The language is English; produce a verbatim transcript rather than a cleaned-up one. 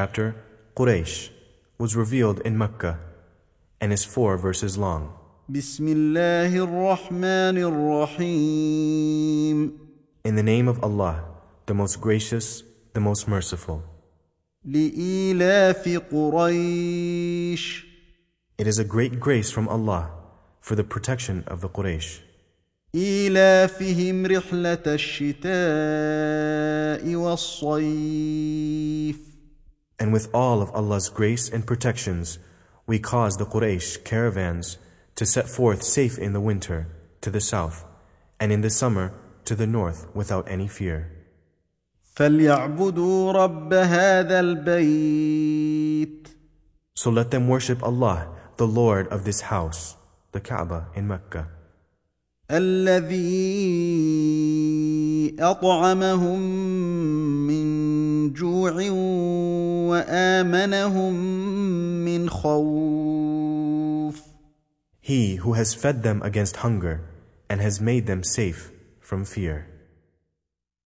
Chapter Quraysh was revealed in Mecca and is four verses long. Bismillahir Rahmanir Rahim. In the name of Allah, the most gracious, the most merciful. Li'ilafi Quraysh. It is a great grace from Allah for the protection of the Quraysh. إِلَافِهِمْ رِحْلَةَ الشِّتَاءِ وَالصَّيْفِ. And with all of Allah's grace and protections, we cause the Quraysh caravans to set forth safe in the winter to the south, and in the summer to the north without any fear. فَلْيَعْبُدُوا رَبَّ هَذَا الْبَيْتِ. So let them worship Allah, the Lord of this house, the Kaaba in Mecca. الذي أطعمهم من جوع وآمنهم من خوف. He who has fed them against hunger and has made them safe from fear.